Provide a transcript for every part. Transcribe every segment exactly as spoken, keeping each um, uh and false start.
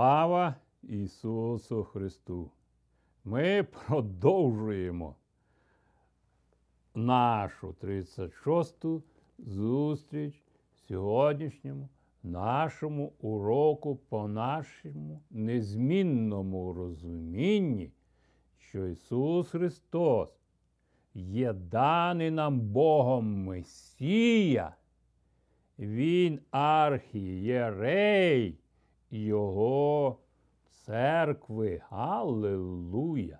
Слава Ісусу Христу! Ми продовжуємо нашу тридцять шосту зустріч в сьогоднішньому нашому уроку по нашому незмінному розумінні, що Ісус Христос є даний нам Богом Месія, Він архієрей Його церкви. Аллилуйя!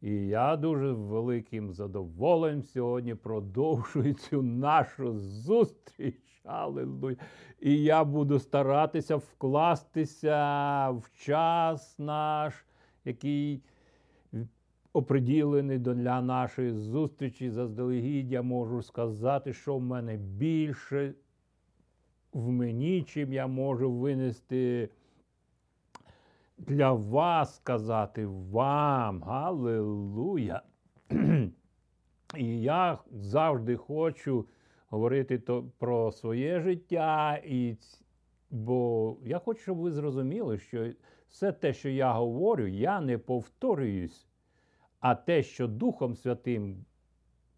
І я дуже великим задоволенням сьогодні продовжую цю нашу зустріч. Аллилуйя! І я буду старатися вкластися в час наш, який оприділений для нашої зустрічі. Заздалегідь я можу сказати, що в мене більше в мені, чим я можу винести для вас, сказати вам. Аллилуйя! І я завжди хочу говорити то про своє життя, і, бо я хочу, щоб ви зрозуміли, що все те, що я говорю, я не повторююсь. А те, що Духом Святим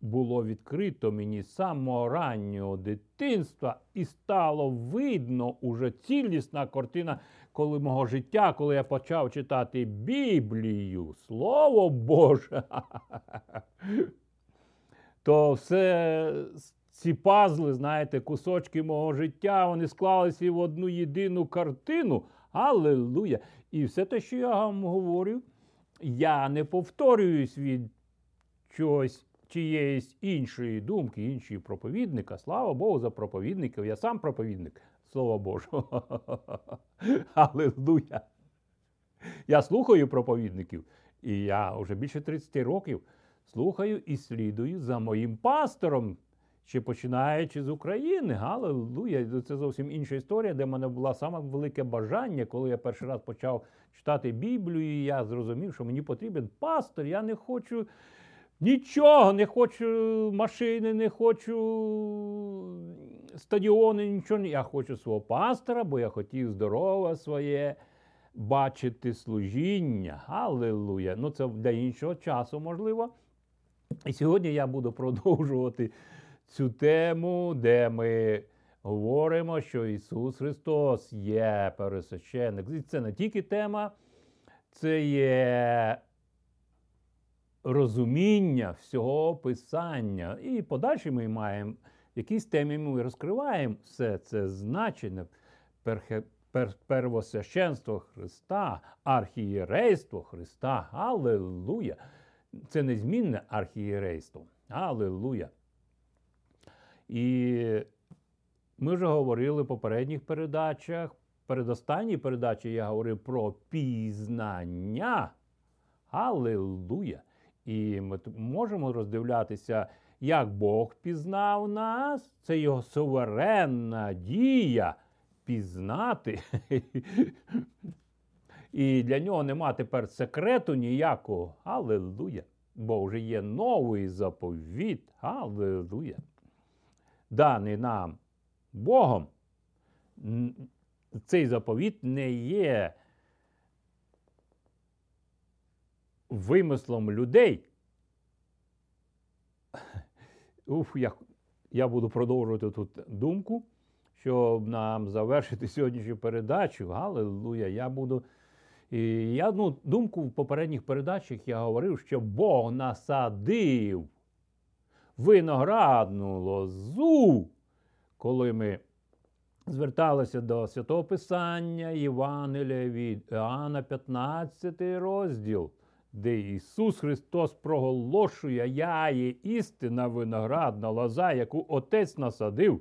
було відкрито мені з самого раннього дитинства, і стало видно уже цілісна картина, коли мого життя, коли я почав читати Біблію, Слово Боже, то все ці пазли, знаєте, кусочки мого життя, вони склалися в одну єдину картину. Аллилуйя! І все те, що я вам говорю, я не повторююсь від чогось, чиєїсь іншої думки, іншого проповідника. Слава Богу за проповідників. Я сам проповідник. Слава Богу. Аллилуйя. Я слухаю проповідників. І я вже більше тридцять років слухаю і слідую за моїм пастором. Ще починаючи з України. Аллилуйя. Це зовсім інша історія, де в мене було саме велике бажання, коли я перший раз почав читати Біблію, і я зрозумів, що мені потрібен пастор. Я не хочу нічого, не хочу машини, не хочу стадіони, нічого. Я хочу свого пастора, бо я хотів здорове своє бачити служіння. Аллилуйя. Ну це для іншого часу, можливо. І сьогодні я буду продовжувати цю тему, де ми говоримо, що Ісус Христос є пересвященник. І це не тільки тема, це є розуміння всього Писання. І подальше ми маємо, якісь теми ми розкриваємо все це значення перхе, пер, первосвященства Христа, архієрейство Христа. Аллилуйя! Це незмінне архієрейство. Аллилуйя! І ми вже говорили в попередніх передачах, передостанній передачі я говорив про пізнання. Аллилуйя! І ми можемо роздивлятися, як Бог пізнав нас. Це Його суверенна дія пізнати. І для Нього нема тепер секрету ніякого. Аллилуйя! Бо вже є новий заповіт. Аллилуйя! Даний нам Богом, цей заповіт не є вимислом людей. Уф, я, я буду продовжувати тут думку, щоб нам завершити сьогоднішню передачу. Аллилуйя! Я буду... І я, ну, думку в попередніх передачах я говорив, що Бог насадив виноградну лозу, коли ми зверталися до Святого Писання, Євангелія від Іоанна, п'ятнадцятий розділ, де Ісус Христос проголошує: «Я є істина виноградна лоза, яку Отець насадив».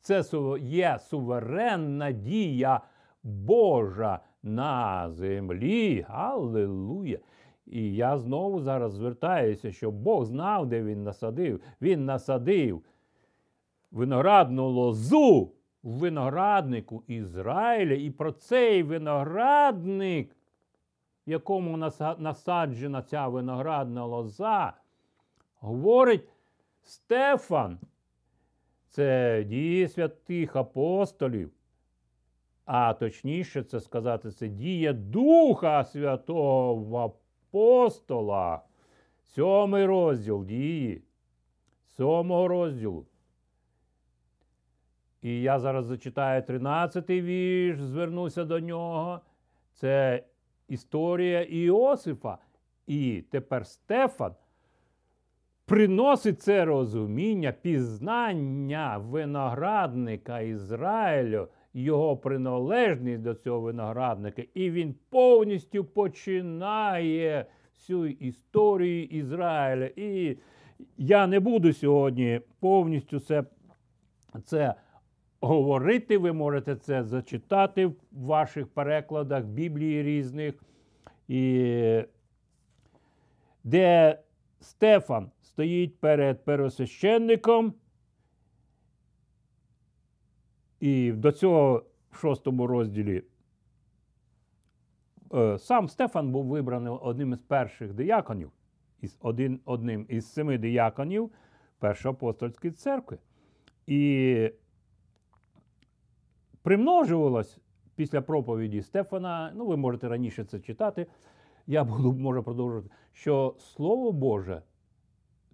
Це є суверенна дія Божа на землі. Аллилуйя! І я знову зараз звертаюся, що Бог знав, де Він насадив. Він насадив виноградну лозу в винограднику Ізраїля. І про цей виноградник, якому насаджена ця виноградна лоза, говорить Стефан. Це дії святих апостолів. а точніше це сказати, це дія Духа Святого в апостолах. Сьомий розділ дії, сьомого розділу. І я зараз зачитаю тринадцятий вірш, звернуся до нього. Це історія Іосифа. І тепер Стефан приносить це розуміння, пізнання виноградника Ізраїлю, його приналежність до цього виноградника. І він повністю починає всю історію Ізраїля. І я не буду сьогодні повністю це, це говорити, ви можете це зачитати в ваших перекладах Біблії різних. І де Стефан стоїть перед первосвященником, і до цього в шостому розділі сам Стефан був вибраний одним із перших дияконів, один, одним із семи дияконів Першої апостольської церкви. І примножувалось після проповіді Стефана, ну ви можете раніше це читати, я буду, можу продовжувати, що Слово Боже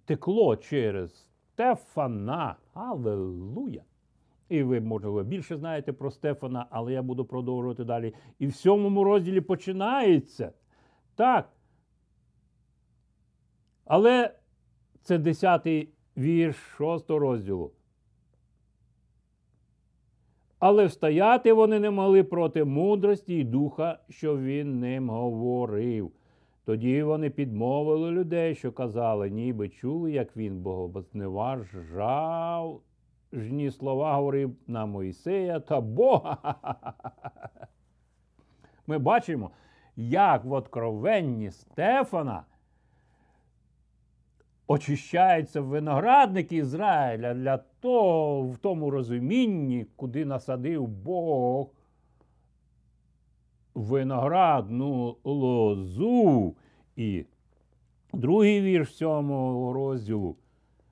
текло через Стефана. Алелуя! І ви, можливо, більше знаєте про Стефана, але я буду продовжувати далі. І в сьомому розділі починається. Так. Але це десятий вірш шостого розділу. Але встояти вони не могли проти мудрості і духа, що він ним говорив. Тоді вони підмовили людей, що казали, ніби чули, як він богозневажав жні слова говорив на Мойсея та Бога. Ми бачимо, як в откровенні Стефана очищається виноградник Ізраїля для того, в тому розумінні, куди насадив Бог виноградну лозу. І другий вірш сьомого розділу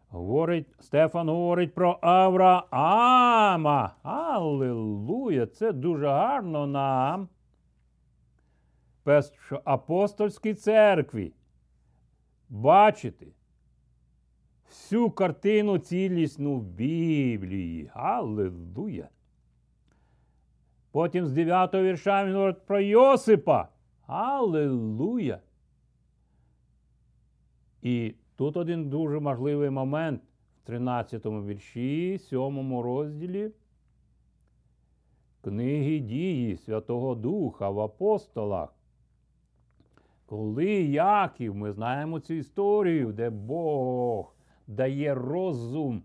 говорить, Стефан говорить про Авраама. Алілуя! Це дуже гарно нам в апостольській церкві бачити всю картину цілісну в Біблії. Алілуя! Потім з дев'ятого вірша він говорить про Йосипа. Алілуя! І тут один дуже важливий момент в тринадцятому вірші, сьомому розділі книги дії Святого Духа в апостолах. Коли Яків, ми знаємо цю історію, де Бог дає розум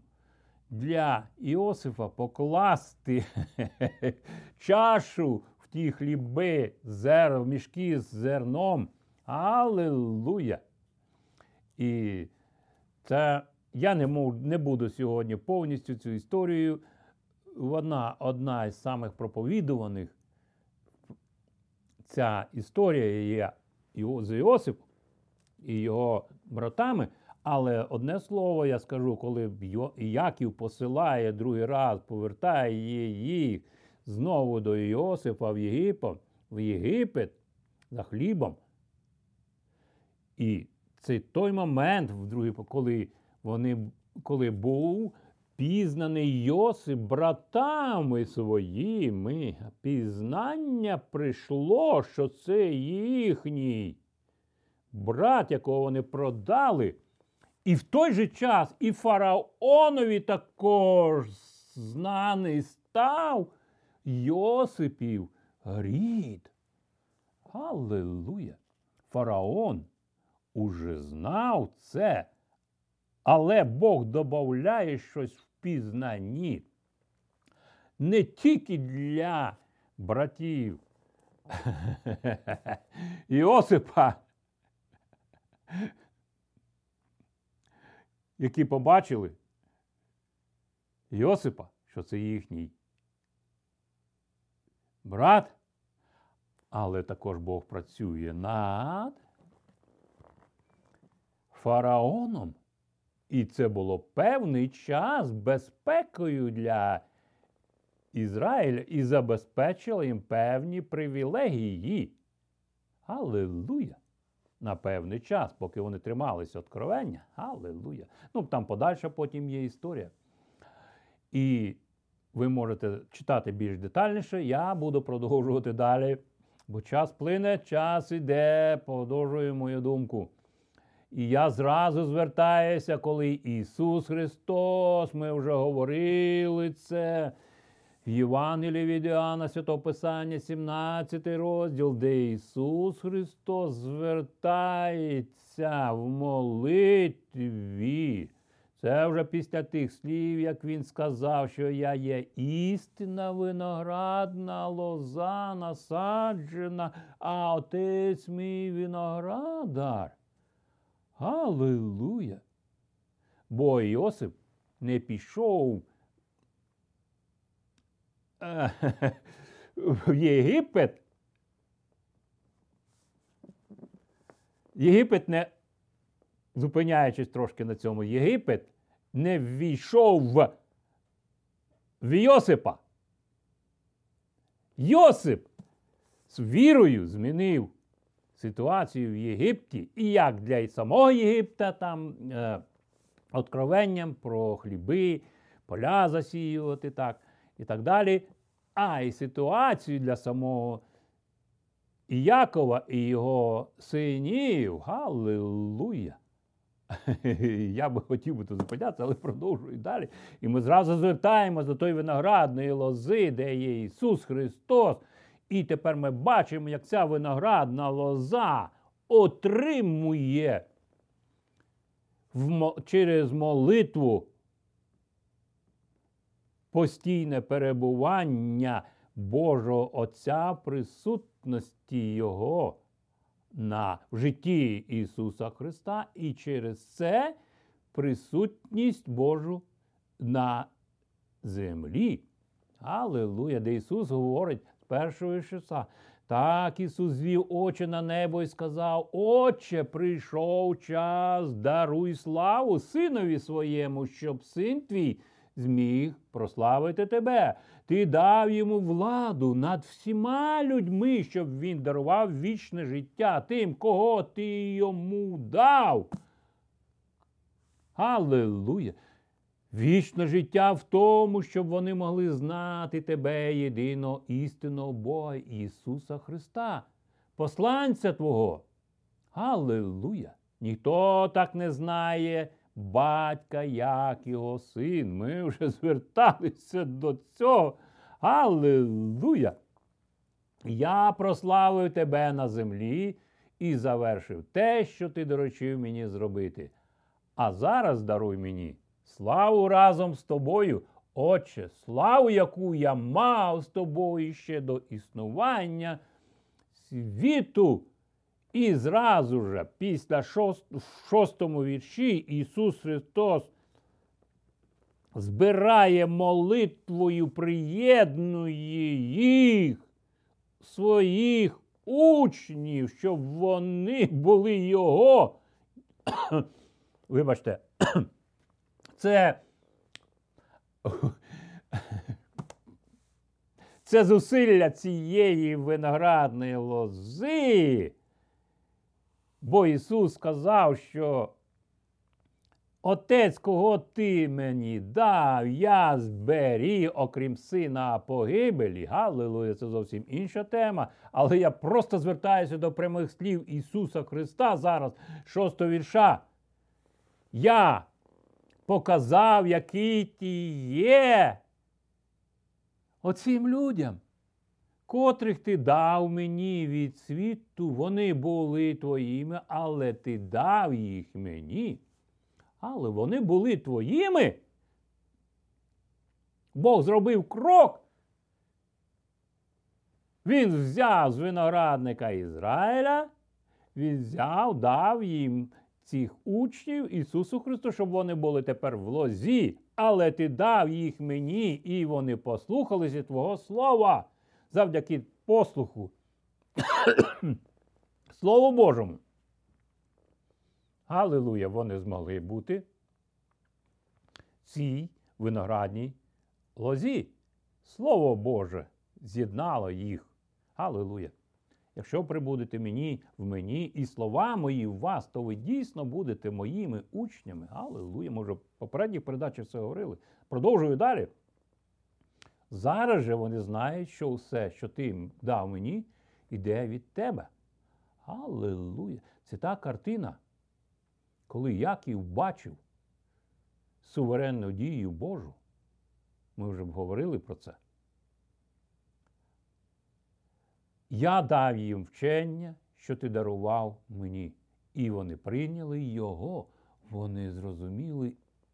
для Іосифа покласти чашу в ті хліби, зер, в мішки з зерном. Алілуя! І це я не, мов, не буду сьогодні повністю цю історію. Вона одна із самих проповідуваних. Ця історія є з Іосифом і його братами. Але одне слово я скажу, коли Яків посилає другий раз, повертає її знову до Іосифа в Єгипет, в Єгипет за хлібом. І це той момент, вдруге, коли, вони, коли був пізнаний Йосип братами своїми. Пізнання прийшло, що це їхній брат, якого вони продали. І в той же час і фараонові також знаний став Йосипів рід. Алілуя! Фараон уже знав це, але Бог додає щось в пізнанні. Не тільки для братів Іосипа, які побачили Іосипа, що це їхній брат, але також Бог працює над фараоном. І це було певний час безпекою для Ізраїль і забезпечила їм певні привілегії. Алілуя! На певний час, поки вони трималися откровення. Алілуя! Ну, там подальше потім є історія. І ви можете читати більш детальніше. Я буду продовжувати далі. Бо час плине, час іде, продовжую мою думку. І я зразу звертаюся, коли Ісус Христос, ми вже говорили це, Євангеліє від Іоанна, Святого Писання, сімнадцятий розділ, де Ісус Христос звертається в молитві. Це вже після тих слів, як Він сказав, що я є істинна виноградна лоза насаджена, а Отець мій виноградар. Алілуя! Бо Іосиф не пішов в Єгипет. Єгипет не, зупиняючись трошки на цьому, Єгипет не ввійшов в, в Іосипа. Йосип з вірою змінив ситуацію в Єгипті, і як для самого Єгипта, там е, откровенням про хліби, поля засіювати, так, і так далі, а і ситуацію для самого Якова і його синів. Алілуя! Я би хотів би тут зупинятися, але продовжую далі. І ми зразу звертаємось до тої виноградної лози, де є Ісус Христос. І тепер ми бачимо, як ця виноградна лоза отримує в, через молитву постійне перебування Божого Отця, присутності Його на, в житті Ісуса Христа, і через це присутність Божу на землі. Алілуя! Де Ісус говорить першого числа. Так Ісус звів очі на небо і сказав: «Отче, прийшов час, даруй славу синові своєму, щоб син твій зміг прославити тебе. Ти дав йому владу над всіма людьми, щоб він дарував вічне життя тим, кого ти йому дав». Алілуя! Вічне життя в тому, щоб вони могли знати тебе, єдиного істинного Бога Ісуса Христа, посланця Твого. Алілуя! Ніхто так не знає батька, як його син. Ми вже зверталися до цього. Алілуя! Я прославив тебе на землі і завершив те, що ти доручив мені зробити. А зараз даруй мені славу разом з тобою, Отче, славу, яку я мав з тобою ще до існування світу. І зразу же, після шост... шостому вірші, Ісус Христос збирає молитвою, приєднує їх, своїх учнів, щоб вони були Його. Вибачте. Це, це зусилля цієї виноградної лози, бо Ісус сказав, що Отець, кого ти мені дав, я зберіг, окрім сина погибелі. Алілуя, це зовсім інша тема, але я просто звертаюся до прямих слів Ісуса Христа зараз, шостого вірша. Я показав, який ти є оцим людям, котрих ти дав мені від світу, вони були твоїми, але ти дав їх мені. Але вони були твоїми. Бог зробив крок. Він взяв з виноградника Ізраїля, він взяв, дав їм цих учнів Ісусу Христу, щоб вони були тепер в лозі, але ти дав їх мені, і вони послухалися твого слова. Завдяки послуху Слову Божому. Алілуя, вони змогли бути цій виноградній лозі. Слово Боже з'єднало їх. Алілуя! Якщо прибудете мені в мені і слова мої в вас, то ви дійсно будете моїми учнями. Алілуя! Може, в попередніх передачах це говорили. Продовжую далі. Зараз же вони знають, що усе, що ти дав мені, іде від тебе. Алілуя! Це та картина, коли Яків бачив суверенну дію Божу. Ми вже говорили про це. Я дав їм вчення, що ти дарував мені. І вони прийняли його. Вони зрозуміли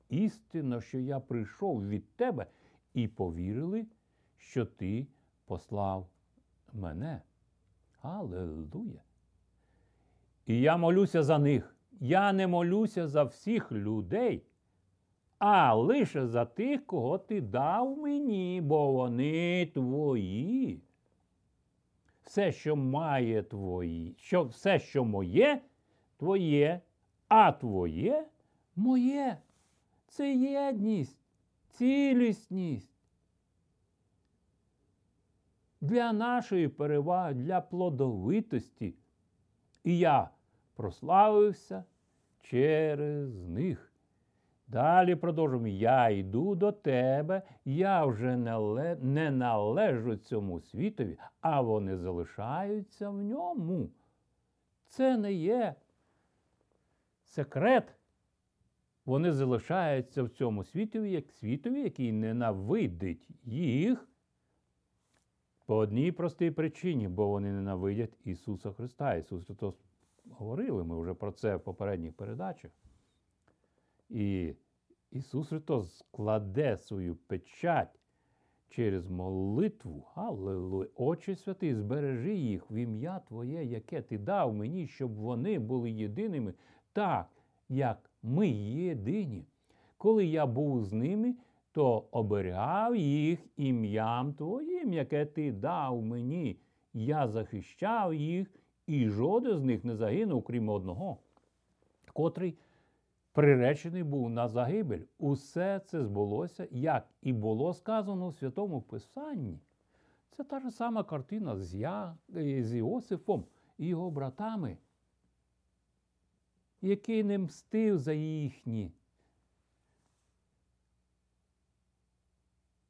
істинно, що я прийшов від тебе, і повірили, що ти послав мене. Алілуя! І я молюся за них. Я не молюся за всіх людей, а лише за тих, кого ти дав мені, бо вони твої. Все, що має твої, що все, що моє, твоє, а твоє моє. Це єдність, цілісність. Для нашої переваги, для плодовитості. І я прославився через них. Далі продовжуємо. Я йду до тебе, я вже не належу цьому світові, а вони залишаються в ньому. Це не є секрет. Вони залишаються в цьому світові, як світові, який ненавидить їх по одній простій причині, бо вони ненавидять Ісуса Христа. Ісус Христос, говорили ми вже про це в попередніх передачах. І Ісус Христос складе свою печать через молитву. Алілуя! Отче Святий, збережи їх в ім'я Твоє, яке Ти дав мені, щоб вони були єдиними, так, як ми єдині. Коли я був з ними, то оберігав їх ім'ям Твоїм, яке Ти дав мені. Я захищав їх, і жоден з них не загинув, крім одного, котрий приречений був на загибель. Усе це збулося, як і було сказано у Святому Писанні. Це та ж сама картина з, Я... з Іосифом і його братами, який не мстив за їхні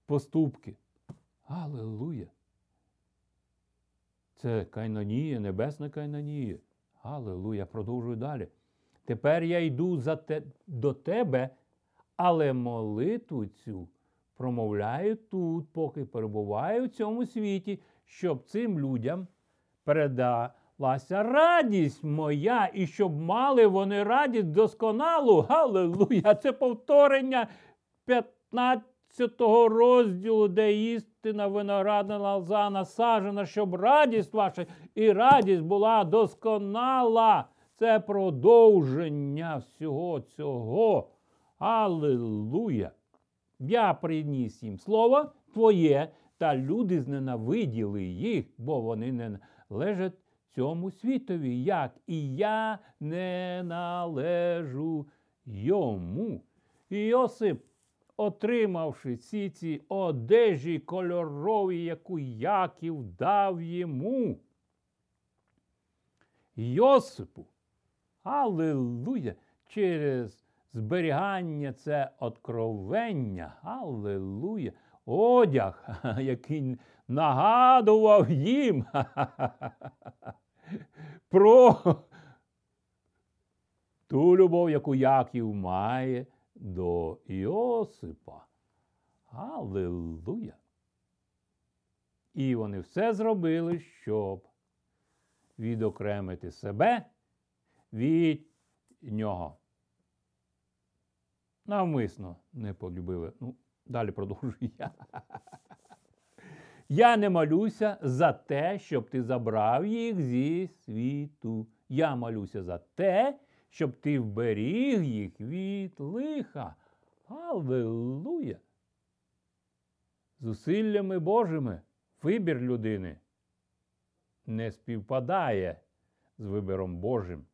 поступки. Алілуя! Це кайнонія, небесна кайнонія. Алілуя! Продовжую далі. Тепер я йду за те, до тебе, але молитву цю промовляю тут, поки перебуваю в цьому світі, щоб цим людям передалася радість моя, і щоб мали вони радість досконалу. Алілуя! Це повторення п'ятнадцятого розділу, де істина виноградна лоза насаджена, щоб радість ваша і радість була досконала. Це продовження всього цього. Алілуя! Я приніс їм слово твоє, та люди зненавиділи їх, бо вони не належать цьому світові, як і я не належу йому. Іосип, отримавши ці ці одежі кольорові, яку Яків дав йому, Йосипу, алілуя, через зберігання це откровення, алілуя, одяг, який нагадував їм про ту любов, яку Яків має до Іосипа. Алілуя. І вони все зробили, щоб відокремити себе від нього. Навмисно не полюбили. Ну, далі продовжую я. Я не молюся за те, щоб ти забрав їх зі світу. Я молюся за те, щоб ти вберіг їх від лиха. Алілуя! Зусиллями Божими вибір людини не співпадає з вибором Божим.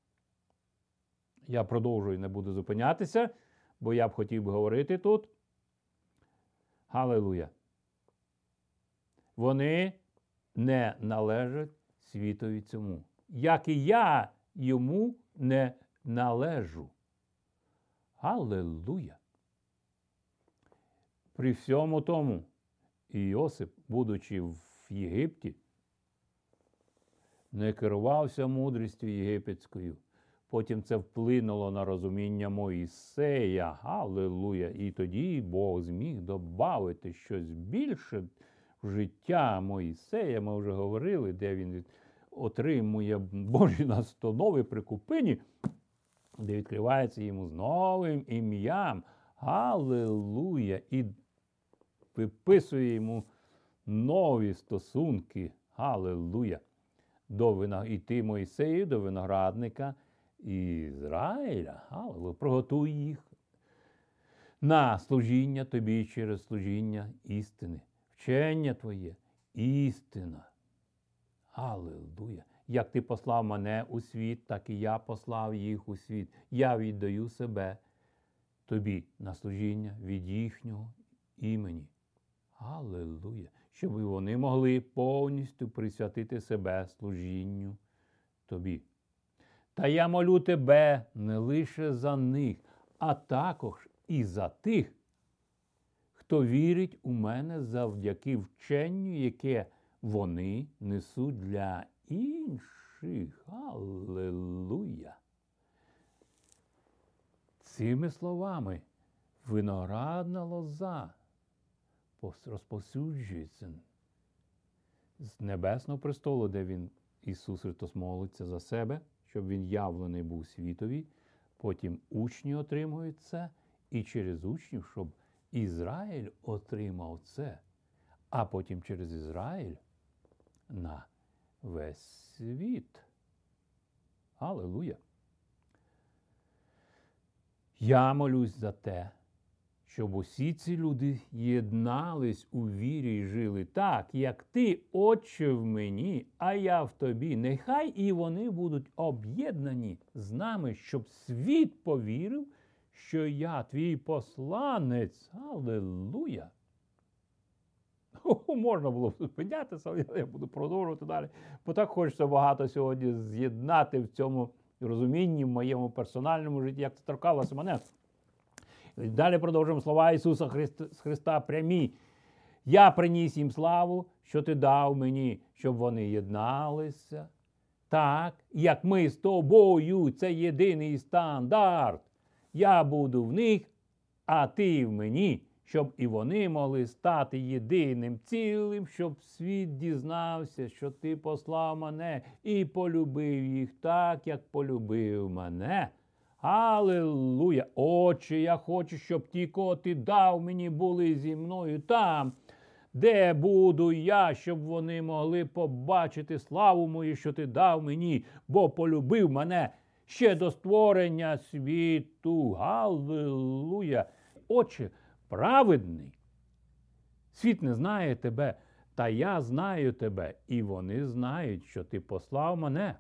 Я продовжую, не буду зупинятися, бо я б хотів би говорити тут. Алілуя. вони не належать світові цьому, як і я йому не належу. Алілуя! При всьому тому Іосиф, будучи в Єгипті, не керувався мудрістю єгипетською. Потім це вплинуло на розуміння Мойсея. Алілуя! І тоді Бог зміг додати щось більше в життя Мойсея. Ми вже говорили, де він отримує Божі настанови при купині, де відкривається йому з новим ім'ям. Алілуя! І виписує йому нові стосунки. Алілуя! До вина... Іти Мойсею до виноградника Ізраїля. Алілуя! Приготуй їх на служіння тобі через служіння істини. Вчення твоє – істина. Алілуя! Як ти послав мене у світ, так і я послав їх у світ. Я віддаю себе тобі на служіння від їхнього імені. Алілуя! Щоб вони могли повністю присвятити себе служінню тобі. Та я молю тебе не лише за них, а також і за тих, хто вірить у мене завдяки вченню, яке вони несуть для інших. Алілуя! Цими словами виноградна лоза розповсюджується з небесного престолу, де він, Ісус Христос, молиться за себе, щоб він явлений був світові. Потім учні отримують це, і через учнів, щоб Ізраїль отримав це, а потім через Ізраїль на весь світ. Алілуя! Я молюсь за те, щоб усі ці люди єднались у вірі і жили так, як ти, Отче, в мені, а я в тобі. Нехай і вони будуть об'єднані з нами, щоб світ повірив, що я твій посланець. Алілуя! Можна було б зупинятися, але я буду продовжувати далі. Бо так хочеться багато сьогодні з'єднати в цьому розумінні, в моєму персональному житті, як це торкалося мене. Далі продовжуємо слова Ісуса Христа, Христа прямі. Я приніс їм славу, що ти дав мені, щоб вони єдналися. Так, як ми з тобою, це єдиний стандарт. Я буду в них, а ти в мені, щоб і вони могли стати єдиним цілим, щоб світ дізнався, що ти послав мене і полюбив їх так, як полюбив мене. Алілуя! Отче, я хочу, щоб ті, кого ти дав мені, були зі мною там, де буду я, щоб вони могли побачити славу мою, що ти дав мені, бо полюбив мене ще до створення світу. Алілуя! Отче, праведний, світ не знає тебе, та я знаю тебе, і вони знають, що ти послав мене.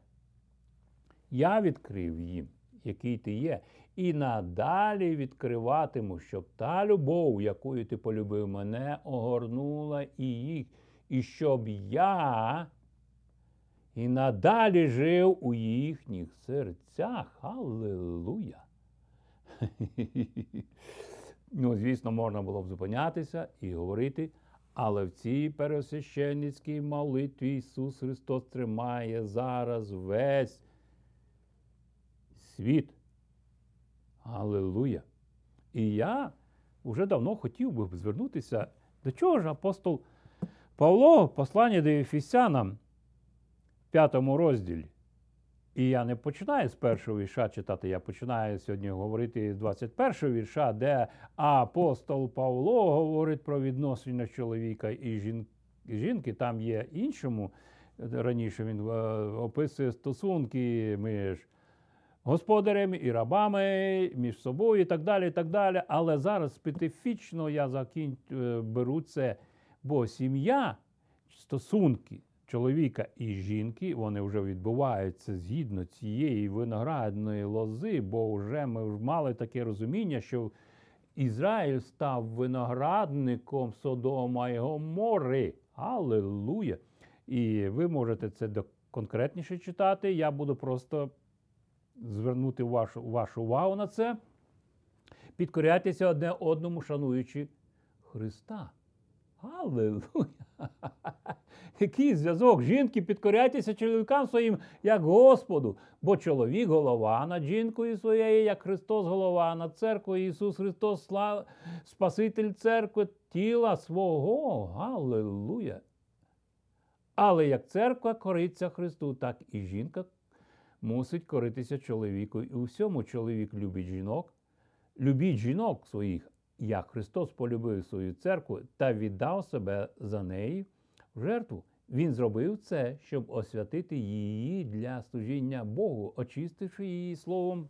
Я відкрив їм, який ти є, і надалі відкриватиму, щоб та любов, якою ти полюбив мене, огорнула і їх, і щоб я і надалі жив у їхніх серцях. Алілуя! Ну, звісно, можна було б зупинятися і говорити, але в цій пересвященницькій молитві Ісус Христос тримає зараз весь світ. Алілуя! І я вже давно хотів би звернутися, до чого ж апостол Павло в посланні до Ефесянам в п'ятому розділі. І я не починаю з першого вірша читати, я починаю сьогодні говорити з двадцять першого вірша, де апостол Павло говорить про відносини чоловіка і жінки. Там є іншому, раніше він описує стосунки між господарями і рабами, між собою і так далі, і так далі. Але зараз специфічно я закінь... беру це, бо сім'я, стосунки чоловіка і жінки, вони вже відбуваються згідно цієї виноградної лози, бо вже ми мали таке розуміння, що Ізраїль став виноградником Содома і Гомори. Алілуя! І ви можете це конкретніше читати. Я буду просто звернути вашу, вашу увагу на це. Підкоряйтеся одне одному, шануючи Христа. Алілуя! Який зв'язок? Жінки, підкоряйтеся чоловікам своїм, як Господу. Бо чоловік – голова над жінкою своєю, як Христос – голова над церквою. Ісус Христос – Спаситель церкви, тіла свого. Алілуя! Але як церква кориться Христу, так і жінка мусить коритися чоловіку. І у всьому чоловік любить жінок, любіть жінок своїх, як Христос полюбив свою церкву та віддав себе за неї в жертву. Він зробив це, щоб освятити її для служіння Богу, очистивши її словом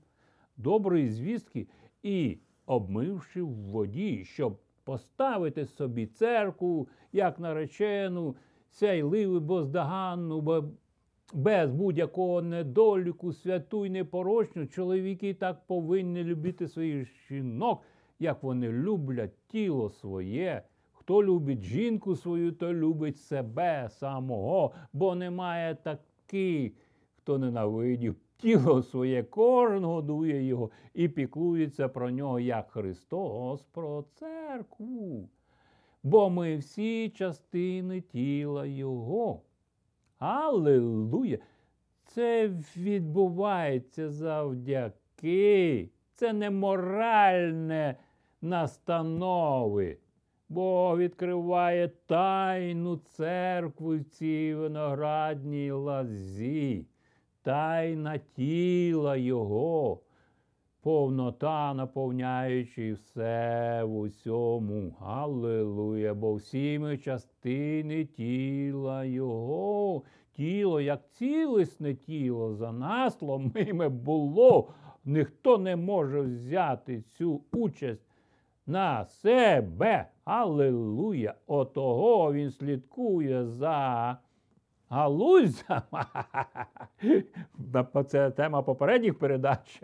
доброї звістки і обмивши в воді, щоб поставити собі церкву, як наречену, сяйливу, бездоганну, без будь-якого недоліку, святу й непорочну. Чоловіки так повинні любити своїх жінок, як вони люблять тіло своє. Хто любить жінку свою, то любить себе самого, бо немає таких, хто ненавидів тіло своє. Кожен годує його і піклується про нього, як Христос про церкву. Бо ми всі частини тіла Його. Алілуя! Це відбувається завдяки. Це не моральне настанови. Бог відкриває тайну церкву в цій виноградній лозі. Тайна тіла Його. Повнота, наповняючи все в усьому. Алілуя! Бо всі ми частини тіла Його. Тіло, як цілісне тіло, за нас ломиме було. Ніхто не може взяти цю участь на себе. Алілуя! Отого він слідкує за галузями. Це тема попередніх передач.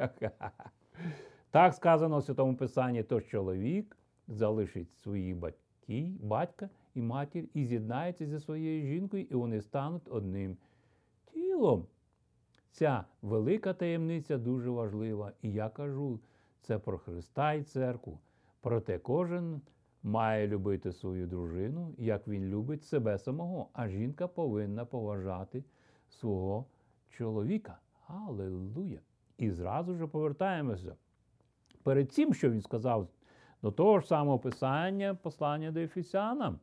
Так сказано в Святому Писанні, то чоловік залишить своїх батьків, батька і матір, і з'єднається зі своєю жінкою, і вони стануть одним тілом. Ця велика таємниця дуже важлива, і я кажу, це про Христа і церкву. Проте кожен має любити свою дружину, як він любить себе самого, а жінка повинна поважати свого чоловіка. Алілуя! І зразу ж повертаємося. Перед цим, що він сказав, до того ж самого писання, послання до Ефесянам,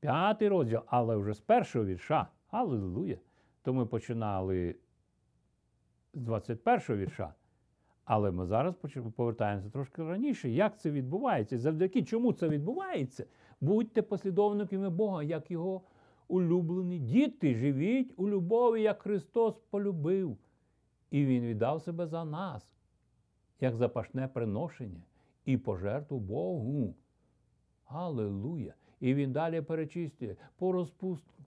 п'ятий розділ, але вже з першого вірша. Алілуя! То ми починали з двадцять першого вірша, але ми зараз повертаємося трошки раніше. Як це відбувається? Завдяки чому це відбувається? Будьте послідовниками Бога, як Його улюблені діти. Живіть у любові, як Христос полюбив. І Він віддав себе за нас, як запашне приношення і пожертву Богу. Алілуя! І Він далі перечислює по розпустку,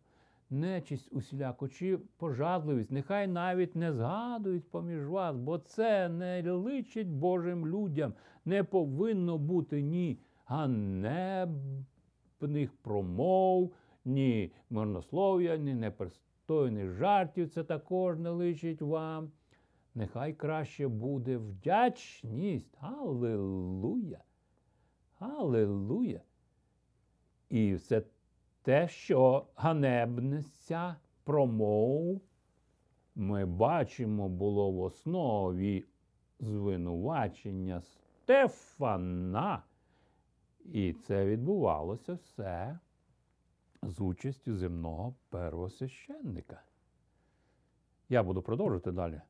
нечисть усіляку, чи пожадливість, нехай навіть не згадують поміж вас, бо це не личить Божим людям. Не повинно бути ні ганебних промов, ні марнослов'я, ні непристойних жартів. Це також не личить вам. Нехай краще буде вдячність. Алілуя! Алілуя! І все те, що ганебниця промов, ми бачимо, було в основі звинувачення Стефана. І це відбувалося все з участю земного первосвященника. Я буду продовжувати далі.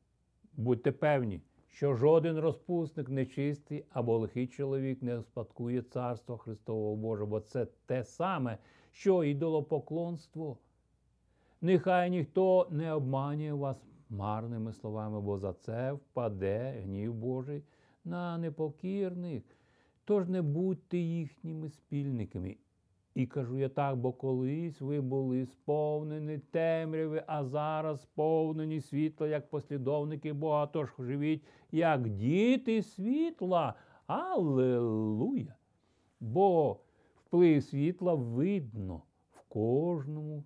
Будьте певні, що жоден розпусник, нечистий або лихий чоловік не успадкує царство Христового Божого, бо це те саме, що ідолопоклонство. Нехай ніхто не обманює вас марними словами, бо за це впаде гнів Божий на непокірних. Тож не будьте їхніми спільниками. І кажу я так, бо колись ви були сповнені темряви, а зараз сповнені світла, як послідовники Бога. Тож живіть, як діти світла, Алелуя! Бо вплив світла видно в кожному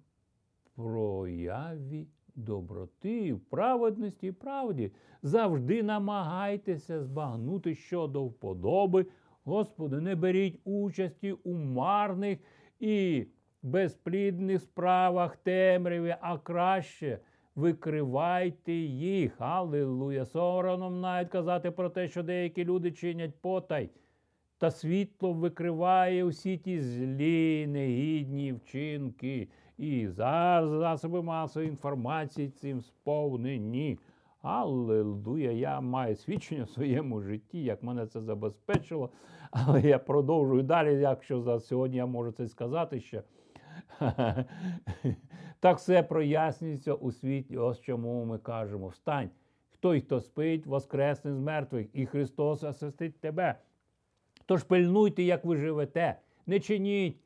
прояві доброти, праведності і правді. Завжди намагайтеся збагнути щодо вподоби Господу. Не беріть участі у марних і безплідних справах темряві, а краще викривайте їх. Алілуя! Соромно навіть казати про те, що деякі люди чинять потай, та світло викриває усі ті злі, негідні вчинки. І зараз засоби масової інформації цим сповнені. Алілуя! Я маю свідчення в своєму житті, як мене це забезпечило. Але я продовжую далі, якщо за сьогодні я можу це сказати ще. Так все прояснюється у світі. Ось чому ми кажемо: встань! Той, хто спить, воскресне з мертвих, і Христос освятить тебе. Тож пильнуйте, як ви живете. Не чиніть,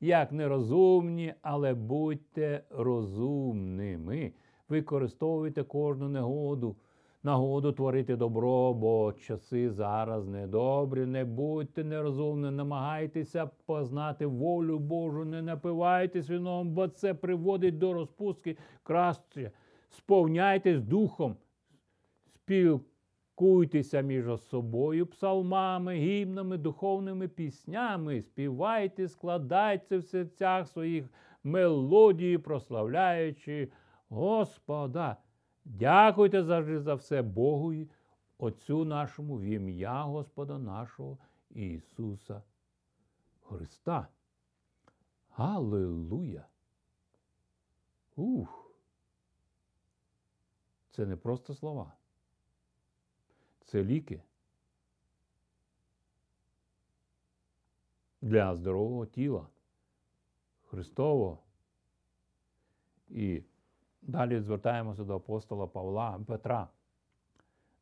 як нерозумні, але будьте розумними. Використовуйте кожну негоду, нагоду творити добро, бо часи зараз недобрі. Не будьте нерозумними, намагайтеся познати волю Божу, не напивайтесь вином, бо це приводить до розпустки. Краще сповняйтесь духом, спілкуйтеся між собою псалмами, гімнами, духовними піснями, співайте, складайте в серцях своїх мелодії, прославляючи Господа. Дякуйте завжди за все Богу і Отцю нашому в ім'я Господа нашого Ісуса Христа. Алілуя! Ух! Це не просто слова. Це ліки для здорового тіла Христового. І далі звертаємося до апостола Павла, Петра,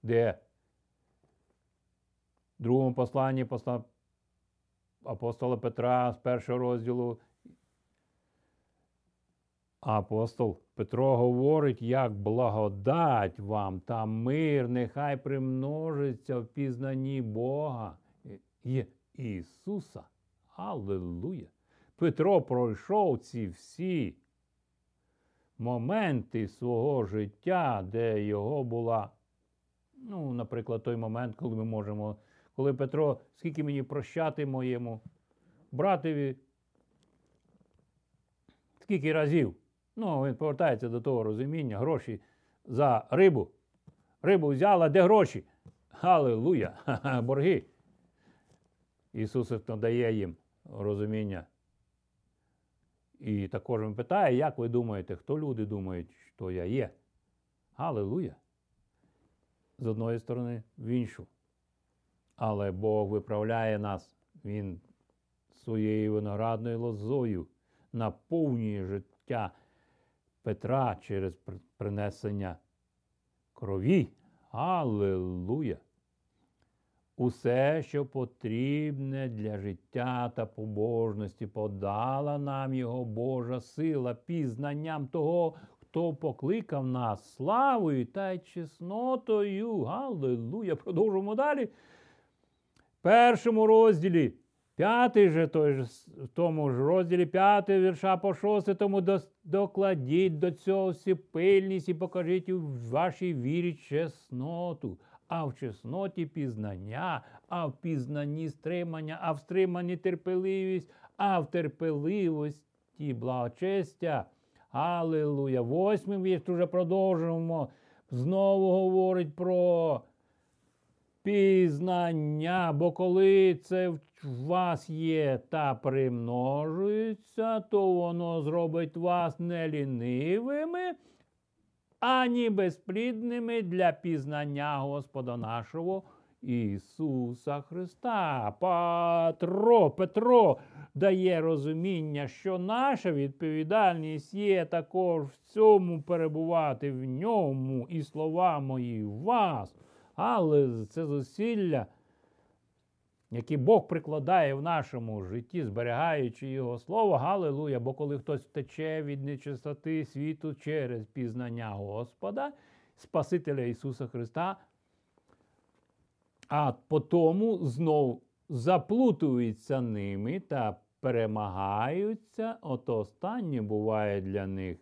де в другому посланні апостола Петра з першого розділу апостол Петро говорить, як благодать вам та мир нехай примножиться в пізнанні Бога і Ісуса. Алілуя! Петро пройшов ці всі моменти свого життя, де його була, ну, наприклад, той момент, коли ми можемо, коли Петро, скільки мені прощати моєму братові, скільки разів, ну, він повертається до того розуміння, гроші за рибу, рибу взяла, де гроші? Алілуя, борги. Ісус надає їм розуміння. І також він питає, як ви думаєте, хто люди думають, що я є? Алілуя! З одної сторони, в іншу. Але Бог виправляє нас. Він своєю виноградною лозою наповнює життя Петра через принесення крові. Алілуя! Усе, що потрібне для життя та побожності, подала нам його Божа сила пізнанням того, хто покликав нас славою та чеснотою. Алілуя! Продовжуємо далі. В першому розділі, п'ятий же, той же, в тому ж розділі п'ятий, вірша по шостий, тому докладіть до цього всі пильність і покажіть у вашій вірі чесноту. А в чесноті пізнання, а в пізнанні стримання, а в стриманні терпеливість, а в терпеливості благочестя. Алілуя! Восьмим вірш уже продовжуємо. Знову говорить про пізнання, бо коли це в вас є та примножується, то воно зробить вас не лінивими, ані безплідними для пізнання Господа нашого Ісуса Христа. Петро, Петро дає розуміння, що наша відповідальність є також в цьому перебувати в ньому і слова мої в вас. Але це зусилля, яке Бог прикладає в нашому житті, зберігаючи його слово. Алілуя! Бо коли хтось втече від нечистоти світу через пізнання Господа, Спасителя Ісуса Христа, а потому знов заплутуються ними та перемагаються, ото останнє буває для них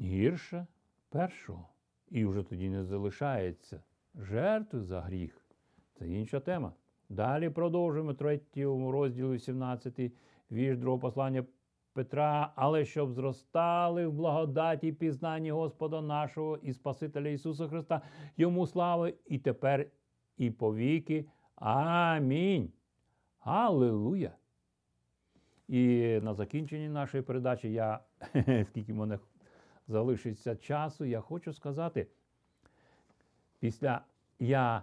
гірше першого. І вже тоді не залишається жертви за гріх. Це інша тема. Далі продовжуємо третій розділі сімнадцятий вірш другого послання Петра. Але щоб зростали в благодаті і пізнанні Господа нашого і Спасителя Ісуса Христа, йому слава і тепер, і повіки. Амінь. Алілуя. І на закінченні нашої передачі я, скільки мене залишиться часу, я хочу сказати, після я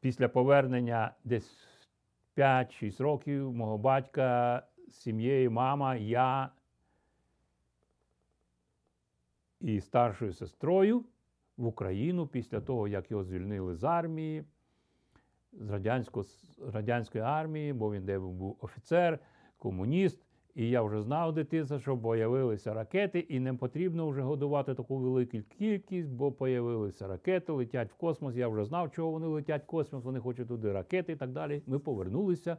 після повернення десь п'ять-шість років мого батька з сім'єю, мама, я і старшою сестрою в Україну після того, як його звільнили з армії, з радянської, радянської армії, бо він де був офіцер, комуніст. І я вже знав дитинство, що появилися ракети, і не потрібно вже годувати таку велику кількість, бо появилися ракети, летять в космос. Я вже знав, чого вони летять в космос, вони хочуть туди ракети і так далі. Ми повернулися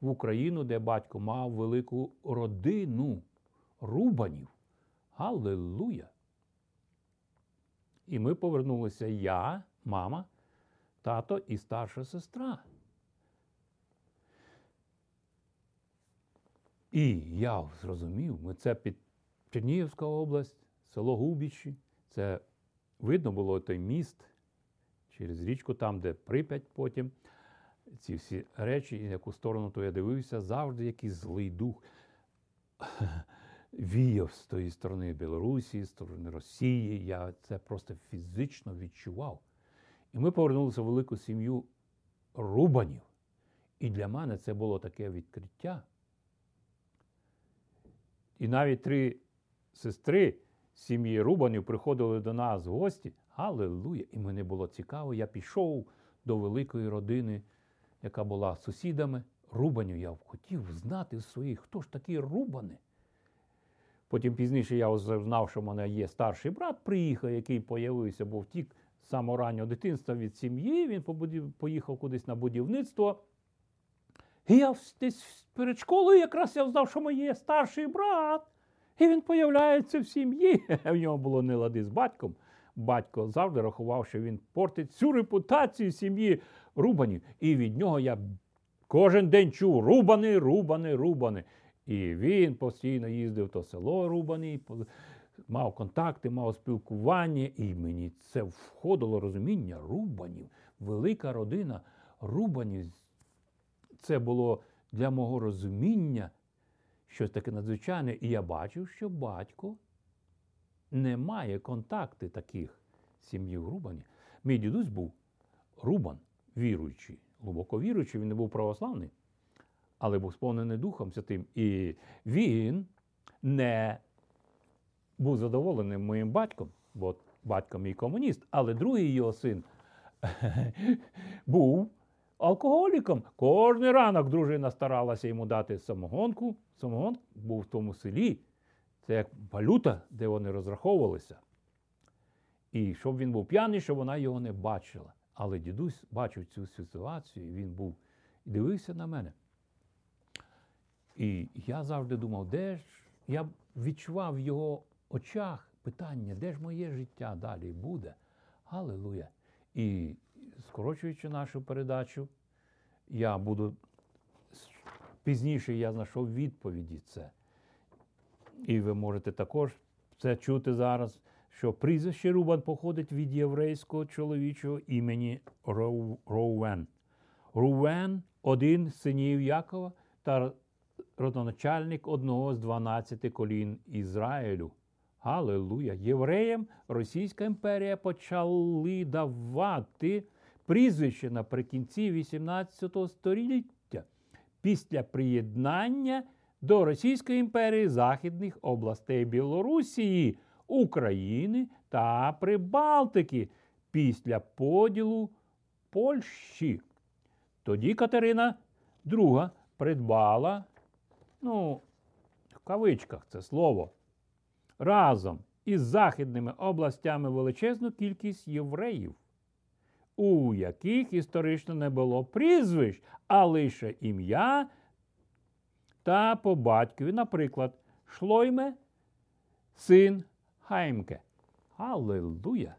в Україну, де батько мав велику родину Рубанів. Алілуя! І ми повернулися я, мама, тато і старша сестра. І я зрозумів, ми це під Чернігівська область, село Губічі. Це видно було той міст через річку, там, де Прип'ять потім. Ці всі речі, і в яку сторону то я дивився, завжди якийсь злий дух віяв з тої сторони Білорусі, з сторони Росії. Я це просто фізично відчував. І ми повернулися в велику сім'ю Рубанів. І для мене це було таке відкриття. І навіть три сестри сім'ї Рубанів приходили до нас в гості. Алілуя! І мені було цікаво. Я пішов до великої родини, яка була сусідами Рубанів. Я хотів знати своїх, хто ж такі Рубани. Потім пізніше я знав, що в мене є старший брат, приїхав, який появився, бо втік з самого раннього дитинства від сім'ї. Він поїхав кудись на будівництво. І я десь перед школою якраз я знав, що моє старший брат. І він появляється в сім'ї. В нього було нелади з батьком. Батько завжди рахував, що він портить всю репутацію сім'ї Рубанів. І від нього я кожен день чув Рубани, Рубани, Рубани. І він постійно їздив то село Рубани, мав контакти, мав спілкування. І мені це входило розуміння Рубанів. Велика родина Рубанів. Це було для мого розуміння щось таке надзвичайне. І я бачив, що батько не має контакти таких сім'їв Рубанів. Мій дідусь був Рубан, віруючий, глибоко віруючий, він не був православний, але був сповнений Духом Святим. І він не був задоволений моїм батьком, бо батько мій комуніст, але другий його син був алкоголіком. Кожний ранок дружина старалася йому дати самогонку. Самогон був в тому селі. Це як валюта, де вони розраховувалися. І щоб він був п'яний, щоб вона його не бачила. Але дідусь бачив цю ситуацію, і він був, дивився на мене. І я завжди думав, де ж, я відчував в його очах питання, де ж моє життя далі буде. Алілуя. І скорочуючи нашу передачу, я буду, пізніше я знайшов відповіді це. І ви можете також це чути зараз, що прізвище Рубан походить від єврейського чоловічого імені Ровен. Ровен – один з синів Якова та родоначальник одного з дванадцяти колін Ізраїлю. Алілуя! Євреям Російська імперія почали давати прізвище наприкінці вісімнадцятого століття після приєднання до Російської імперії західних областей Білорусії, України та Прибалтики після поділу Польщі. Тоді Катерина ІІ придбала, ну, в кавичках це слово, разом із західними областями величезну кількість євреїв, у яких історично не було прізвищ, а лише ім'я та по батькові, наприклад, Шлойме, син Хаймке. Алілуя!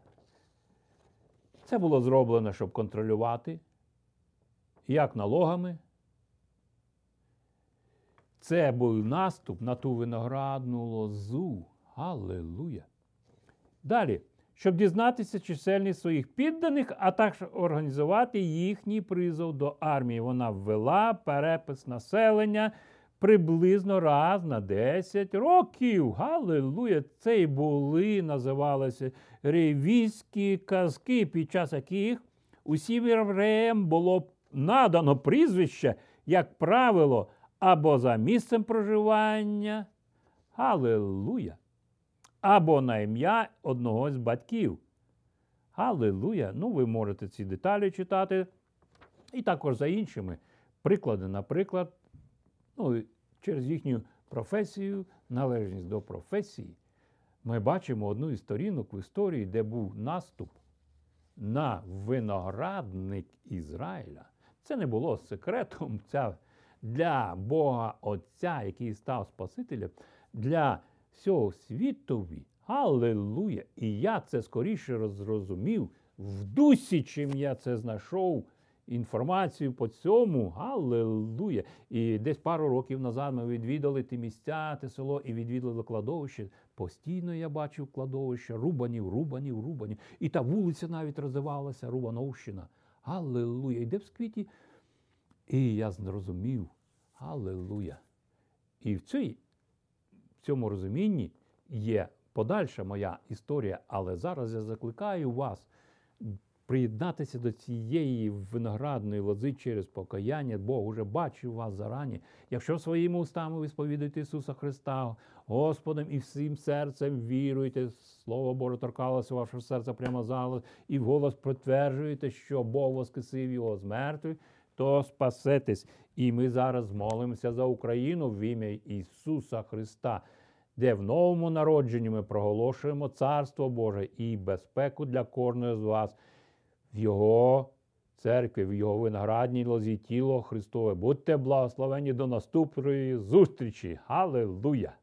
Це було зроблено, щоб контролювати, як налогами. Це був наступ на ту виноградну лозу. Алілуя! Далі, щоб дізнатися чисельність своїх підданих, а також організувати їхній призов до армії. Вона ввела перепис населення приблизно раз на десять років. Галилуя! Це і були, називалися ревізькі казки, під час яких усім євреям було надано прізвище, як правило, або за місцем проживання, галилуя, або на ім'я одного з батьків. Галилуя! Ну, ви можете ці деталі читати. І також за іншими приклади, наприклад, ну, через їхню професію, належність до професії, ми бачимо одну із сторінок в історії, де був наступ на виноградник Ізраїля. Це не було секретом ця для Бога Отця, який став Спасителем, для всього світові. Алілуя! І я це скоріше зрозумів в дусі, чим я це знайшов інформацію по цьому. Алілуя! І десь пару років назад ми відвідали ті місця, те село, і відвідали кладовище. Постійно я бачив кладовище Рубанів, Рубанів, Рубанів. І та вулиця навіть розвивалася, Рубановщина. Алілуя! І де в сквіті? І я зрозумів. Алілуя! І в цій, в цьому розумінні є подальша моя історія, але зараз я закликаю вас приєднатися до цієї виноградної лози через покаяння. Бог уже бачив вас зарані. Якщо своїми устами ви сповідуєте Ісуса Христа Господом і всім серцем віруєте, Слово Боже торкалося вашого серця прямо зараз, і вголос підтверджуєте, що Бог воскресив його з мертвих, то спасетесь. І ми зараз молимося за Україну в ім'я Ісуса Христа, де в новому народженні ми проголошуємо Царство Боже і безпеку для кожного з вас в Його церкві, в Його виноградній лозі тіло Христове. Будьте благословені до наступної зустрічі. Алілуя!